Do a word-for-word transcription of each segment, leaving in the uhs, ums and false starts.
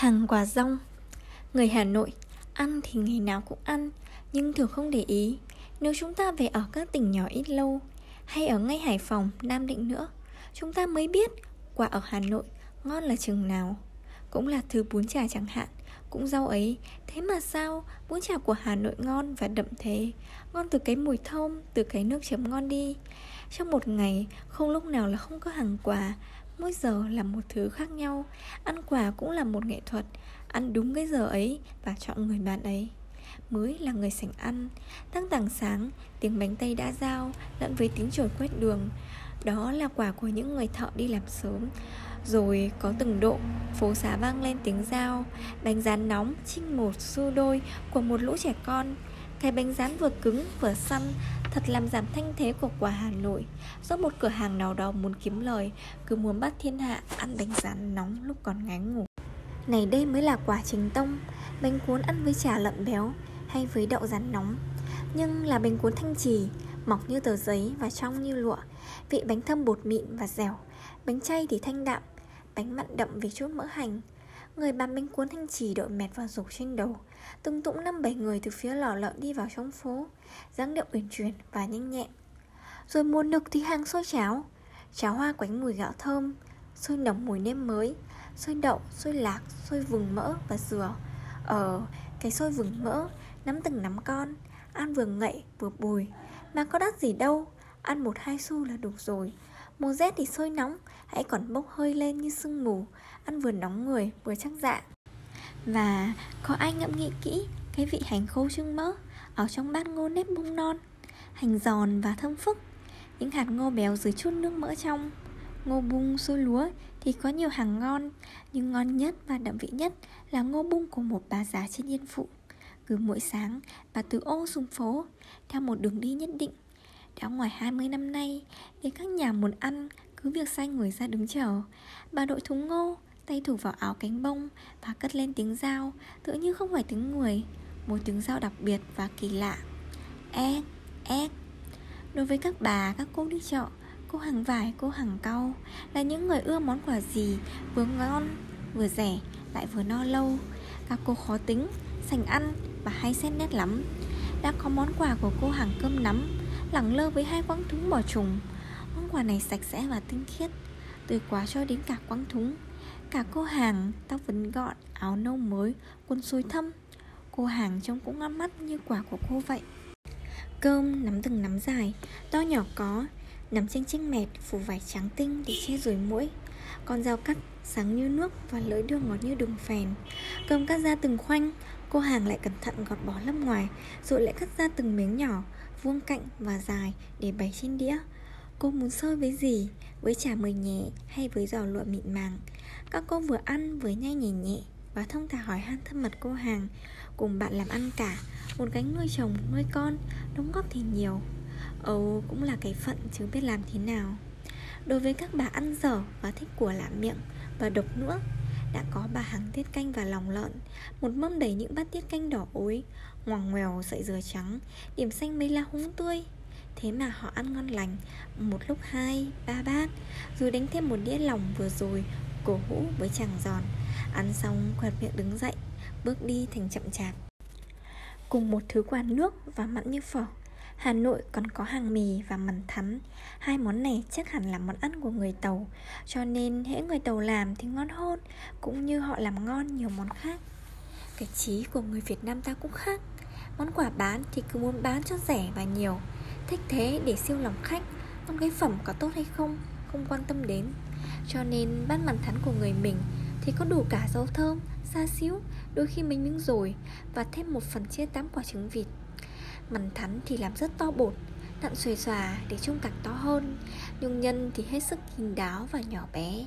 Hàng quả rong. Người Hà Nội ăn thì ngày nào cũng ăn, nhưng thường không để ý. Nếu chúng ta về ở các tỉnh nhỏ ít lâu, hay ở ngay Hải Phòng, Nam Định nữa, chúng ta mới biết quả ở Hà Nội ngon là chừng nào. Cũng là thứ bún chả chẳng hạn, cũng rau ấy, thế mà sao bún chả của Hà Nội ngon và đậm thế. Ngon từ cái mùi thơm, từ cái nước chấm ngon đi. Trong một ngày, không lúc nào là không có hàng quà. Mỗi giờ là một thứ khác nhau. Ăn quà cũng là một nghệ thuật. Ăn đúng cái giờ ấy và chọn người bạn ấy mới là người sành ăn. Tăng tảng sáng, tiếng bánh tây đã giao lẫn với tiếng chổi quét đường. Đó là quả của những người thợ đi làm sớm. Rồi có từng độ, phố xá vang lên tiếng dao. Bánh rán nóng, chinh một xu đôi của một lũ trẻ con. Cái bánh rán vừa cứng vừa săn thật làm giảm thanh thế của quả Hà Nội. Do một cửa hàng nào đó muốn kiếm lời, cứ muốn bắt thiên hạ ăn bánh rán nóng lúc còn ngái ngủ. Này đây mới là quả chính tông. Bánh cuốn ăn với chả lợn béo hay với đậu rán nóng, nhưng là bánh cuốn thanh trì, mỏng như tờ giấy và trong như lụa. Vị bánh thơm bột mịn và dẻo. Bánh chay thì thanh đạm, bánh mặn đậm vì chút mỡ hành. Người bán bánh cuốn thanh trì đội mẹt vào rổ trên đầu. Từng tụng năm bảy người từ phía lò lợn đi vào trong phố. Dáng điệu uyển chuyển và nhanh nhẹn. Rồi mùa nực thì hàng xôi cháo. Cháo hoa quánh mùi gạo thơm, xôi nồng mùi nêm mới, xôi đậu, xôi lạc, xôi vừng mỡ và dừa. Ờ, cái xôi vừng mỡ, nắm từng nắm con, ăn vừa ngậy vừa bùi. Mà có đắt gì đâu, ăn một hai xu là đủ rồi. Mùa rét thì sôi nóng, hãy còn bốc hơi lên như sương mù. Ăn vừa nóng người vừa chắc dạ. Và có ai ngẫm nghĩ kỹ cái vị hành khô trưng mỡ ở trong bát ngô nếp bung non. Hành giòn và thơm phức, những hạt ngô béo dưới chút nước mỡ trong. Ngô bung xôi lúa thì có nhiều hàng ngon, nhưng ngon nhất và đậm vị nhất là ngô bung của một bà già trên Yên Phụ. Cứ mỗi sáng, bà từ ô xuống phố theo một đường đi nhất định. Đã ngoài hai mươi năm nay, để các nhà muốn ăn cứ việc sai người ra đứng chờ. Bà đội thúng ngô, tay thủ vào áo cánh bông và cất lên tiếng dao, tự như không phải tiếng người. Một tiếng dao đặc biệt và kỳ lạ. Ê, ê. Đối với các bà, các cô đi chợ, cô hàng vải, cô hàng cau là những người ưa món quà gì vừa ngon, vừa rẻ, lại vừa no lâu. Các cô khó tính, sành ăn và hay xét nét lắm. Đã có món quà của cô hàng cơm nắm lẳng lơ với hai quăng thúng bỏ trùng. Món quà này sạch sẽ và tinh khiết, từ quá cho đến cả quăng thúng. Cả cô hàng tóc vấn gọn, áo nâu mới, quần xôi thâm. Cô hàng trông cũng ngon mắt như quả của cô vậy. Cơm nắm từng nắm dài, to nhỏ có. Nắm chênh chênh mẹt, phủ vải trắng tinh để che ruồi muỗi. Con dao cắt sáng như nước và lưỡi đường ngọt như đường phèn. Cơm cắt ra từng khoanh, cô hàng lại cẩn thận gọt bỏ lớp ngoài, rồi lại cắt ra từng miếng nhỏ, vuông cạnh và dài để bày trên đĩa. Cô muốn sơi với gì? Với chả mười nhẹ hay với giò lụa mịn màng? Các cô vừa ăn vừa nhai nhẹ nhẹ và thông thả hỏi han thân mật cô hàng. Cùng bạn làm ăn cả, một gánh nuôi chồng, nuôi con, đóng góp thì nhiều. Ồ, cũng là cái phận chứ biết làm thế nào. Đối với các bà ăn dở và thích của lạ miệng và độc nữa, đã có bà hàng tiết canh và lòng lợn. Một mâm đầy những bát tiết canh đỏ ối, ngoằn ngoèo sợi dừa trắng, điểm xanh mấy lá húng tươi. Thế mà họ ăn ngon lành, một lúc hai, ba bát, rồi đánh thêm một đĩa lòng vừa rồi, cổ hũ với chàng giòn. Ăn xong quẹt miệng đứng dậy, bước đi thành chậm chạp. Cùng một thứ quà nước và mặn như phở, Hà Nội còn có hàng mì và mằn thắn. Hai món này chắc hẳn là món ăn của người Tàu, cho nên hễ người Tàu làm thì ngon hơn, cũng như họ làm ngon nhiều món khác. Cái trí của người Việt Nam ta cũng khác. Món quà bán thì cứ muốn bán cho rẻ và nhiều, thích thế để siêu lòng khách. Còn cái phẩm có tốt hay không, không quan tâm đến. Cho nên bát mằn thắn của người mình thì có đủ cả rau thơm, xa xíu, đôi khi mấy miếng dồi và thêm một phần chia tám quả trứng vịt. Mằn thắn thì làm rất to bột, nặn xuề xòa để trông càng to hơn. Nhung nhân thì hết sức kín đáo và nhỏ bé.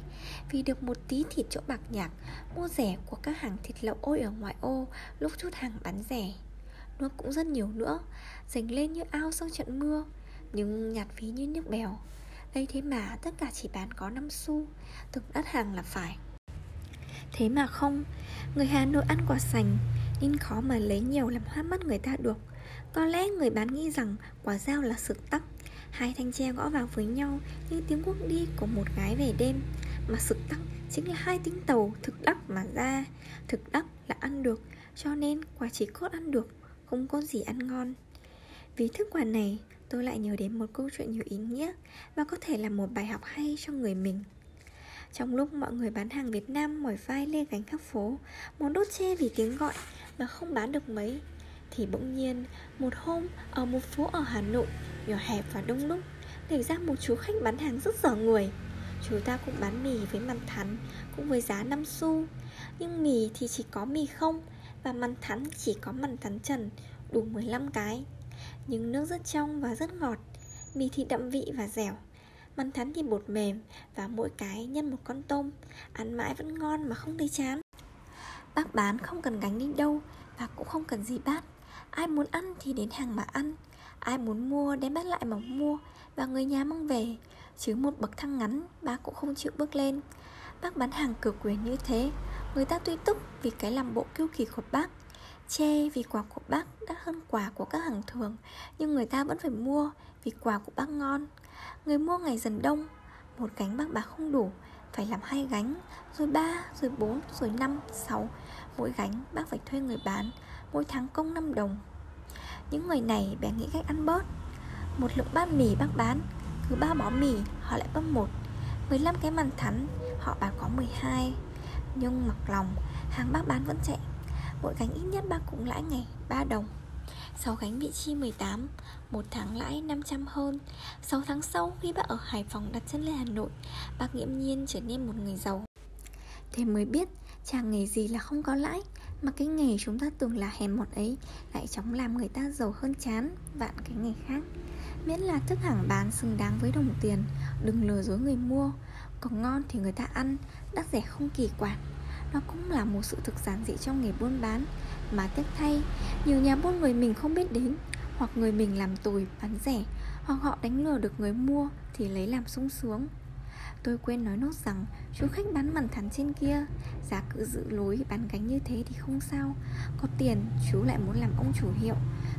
Vì được một tí thịt chỗ bạc nhạc, mua rẻ của các hàng thịt lậu ôi ở ngoại ô lúc chút hàng bán rẻ. Nước cũng rất nhiều nữa, dành lên như ao sau trận mưa, nhưng nhạt ví như nước bèo. Đây thế mà tất cả chỉ bán có năm xu, từng đắt hàng là phải. Thế mà không, người Hà Nội ăn quả sành nên khó mà lấy nhiều làm hoa mắt người ta được. Có lẽ người bán nghĩ rằng quả dao là sực tắc, hai thanh tre gõ vào với nhau như tiếng quốc đi của một gái về đêm. Mà sực tắc chính là hai tinh tàu thực đắc mà ra. Thực đắc là ăn được, cho nên quả chỉ cốt ăn được, không có gì ăn ngon. Vì thức quả này, tôi lại nhớ đến một câu chuyện nhiều ý nghĩa và có thể là một bài học hay cho người mình. Trong lúc mọi người bán hàng Việt Nam mỏi vai lê gánh khắp phố, muốn đốt chê vì tiếng gọi mà không bán được mấy, thì bỗng nhiên một hôm ở một phố ở Hà Nội nhỏ hẹp và đông đúc, nảy ra một chú khách bán hàng rất dở người. Chú ta cũng bán mì với mằn thắn, cũng với giá năm xu. Nhưng mì thì chỉ có mì không, và mằn thắn chỉ có mằn thắn trần, đủ mười lăm cái. Nhưng nước rất trong và rất ngọt. Mì thì đậm vị và dẻo, mằn thắn thì bột mềm, và mỗi cái nhân một con tôm. Ăn mãi vẫn ngon mà không thấy chán. Bác bán không cần gánh đi đâu, và cũng không cần gì bát. Ai muốn ăn thì đến hàng mà ăn, ai muốn mua đem bác lại mà mua, và người nhà mang về. Chứ một bậc thang ngắn bác cũng không chịu bước lên. Bác bán hàng cửa quyền như thế, người ta tuy tức vì cái làm bộ kiêu kỳ của bác, chê vì quà của bác đắt hơn quà của các hàng thường, nhưng người ta vẫn phải mua vì quà của bác ngon. Người mua ngày dần đông, một gánh bác bán không đủ, phải làm hai gánh, rồi ba, rồi bốn, rồi năm, sáu. Mỗi gánh bác phải thuê người bán, mỗi tháng công năm đồng. Những người này bèn nghĩ cách ăn bớt. Một lượng bát mì bác bán, cứ ba bó mì họ lại bóc một. Mười lăm cái mằn thắn họ bán có mười hai. Nhưng mặc lòng, hàng bác bán vẫn chạy. Mỗi gánh ít nhất bác cũng lãi ngày ba đồng. Sáu gánh bị chi mười tám, một tháng lãi năm trăm hơn. Sáu tháng sau khi bác ở Hải Phòng đặt chân lên Hà Nội, bác nghiễm nhiên trở nên một người giàu. Thế mới biết chẳng nghề gì là không có lãi, mà cái nghề chúng ta tưởng là hèn mọn ấy lại chóng làm người ta giàu hơn chán vạn cái nghề khác. Miễn là thức hàng bán xứng đáng với đồng tiền, đừng lừa dối người mua. Còn ngon thì người ta ăn, đắt rẻ không kỳ quản. Nó cũng là một sự thực giản dị trong nghề buôn bán. Mà tiếc thay, nhiều nhà buôn người mình không biết đến, hoặc người mình làm tồi bán rẻ, hoặc họ đánh lừa được người mua thì lấy làm sung sướng. Tôi quên nói nốt rằng chú khách bán mằn thắn trên kia, giá cứ giữ lối bán gánh như thế thì không sao. Có tiền chú lại muốn làm ông chủ hiệu,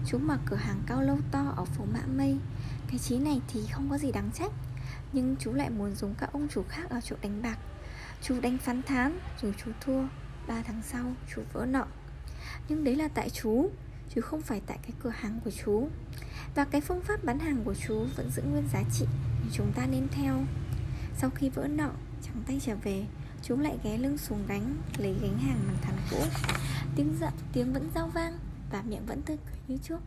chú mở cửa hàng cao lầu to ở phố Mã Mây. Cái chí này thì không có gì đáng trách, nhưng chú lại muốn giống các ông chủ khác ở chỗ đánh bạc. Chú đánh phán thán rồi chú thua, ba tháng sau chú vỡ nợ. Nhưng đấy là tại chú, chứ không phải tại cái cửa hàng của chú. Và cái phương pháp bán hàng của chú vẫn giữ nguyên giá trị thì chúng ta nên theo. Sau khi vỡ nợ, trắng tay trở về, chú lại ghé lưng xuống gánh, lấy gánh hàng mằn thắn cũ. Tiếng giận, tiếng vẫn giao vang, và miệng vẫn tươi cười như trước.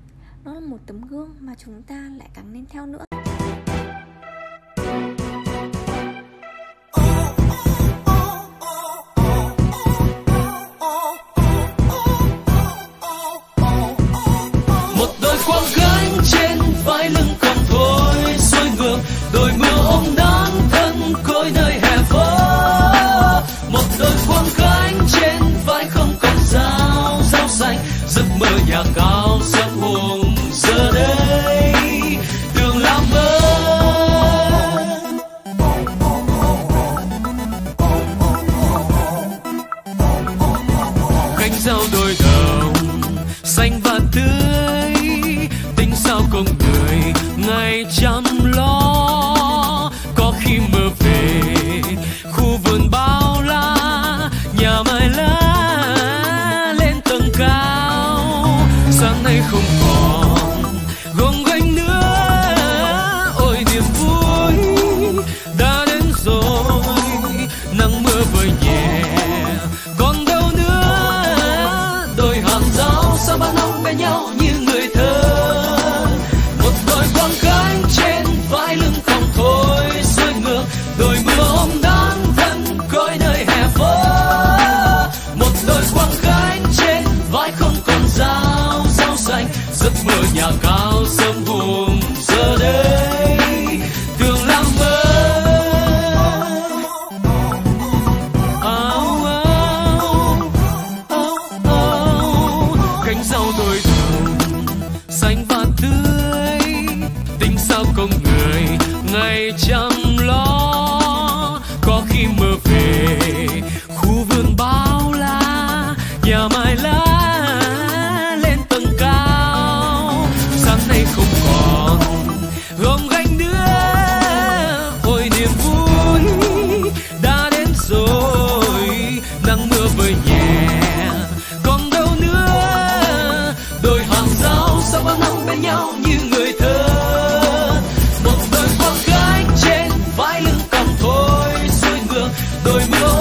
Đó là một tấm gương mà chúng ta lại càng nên theo nữa. Một đời quang gánh trên vai lưng còn thôi xuôi ngược, đôi mưa ôm đáng thân cối nơi hè phố. Một đời quang gánh trên vai không còn dao dao xanh, giấc mơ nhà cao sớm buồn giờ đây đường làm mơ. Cánh rau đôi đồng xanh và tươi, tính sao con người ngày chăm lo. Có khi mơ về khu vườn bao la, nhà mai lá lên tầng cao sáng. đôi mưa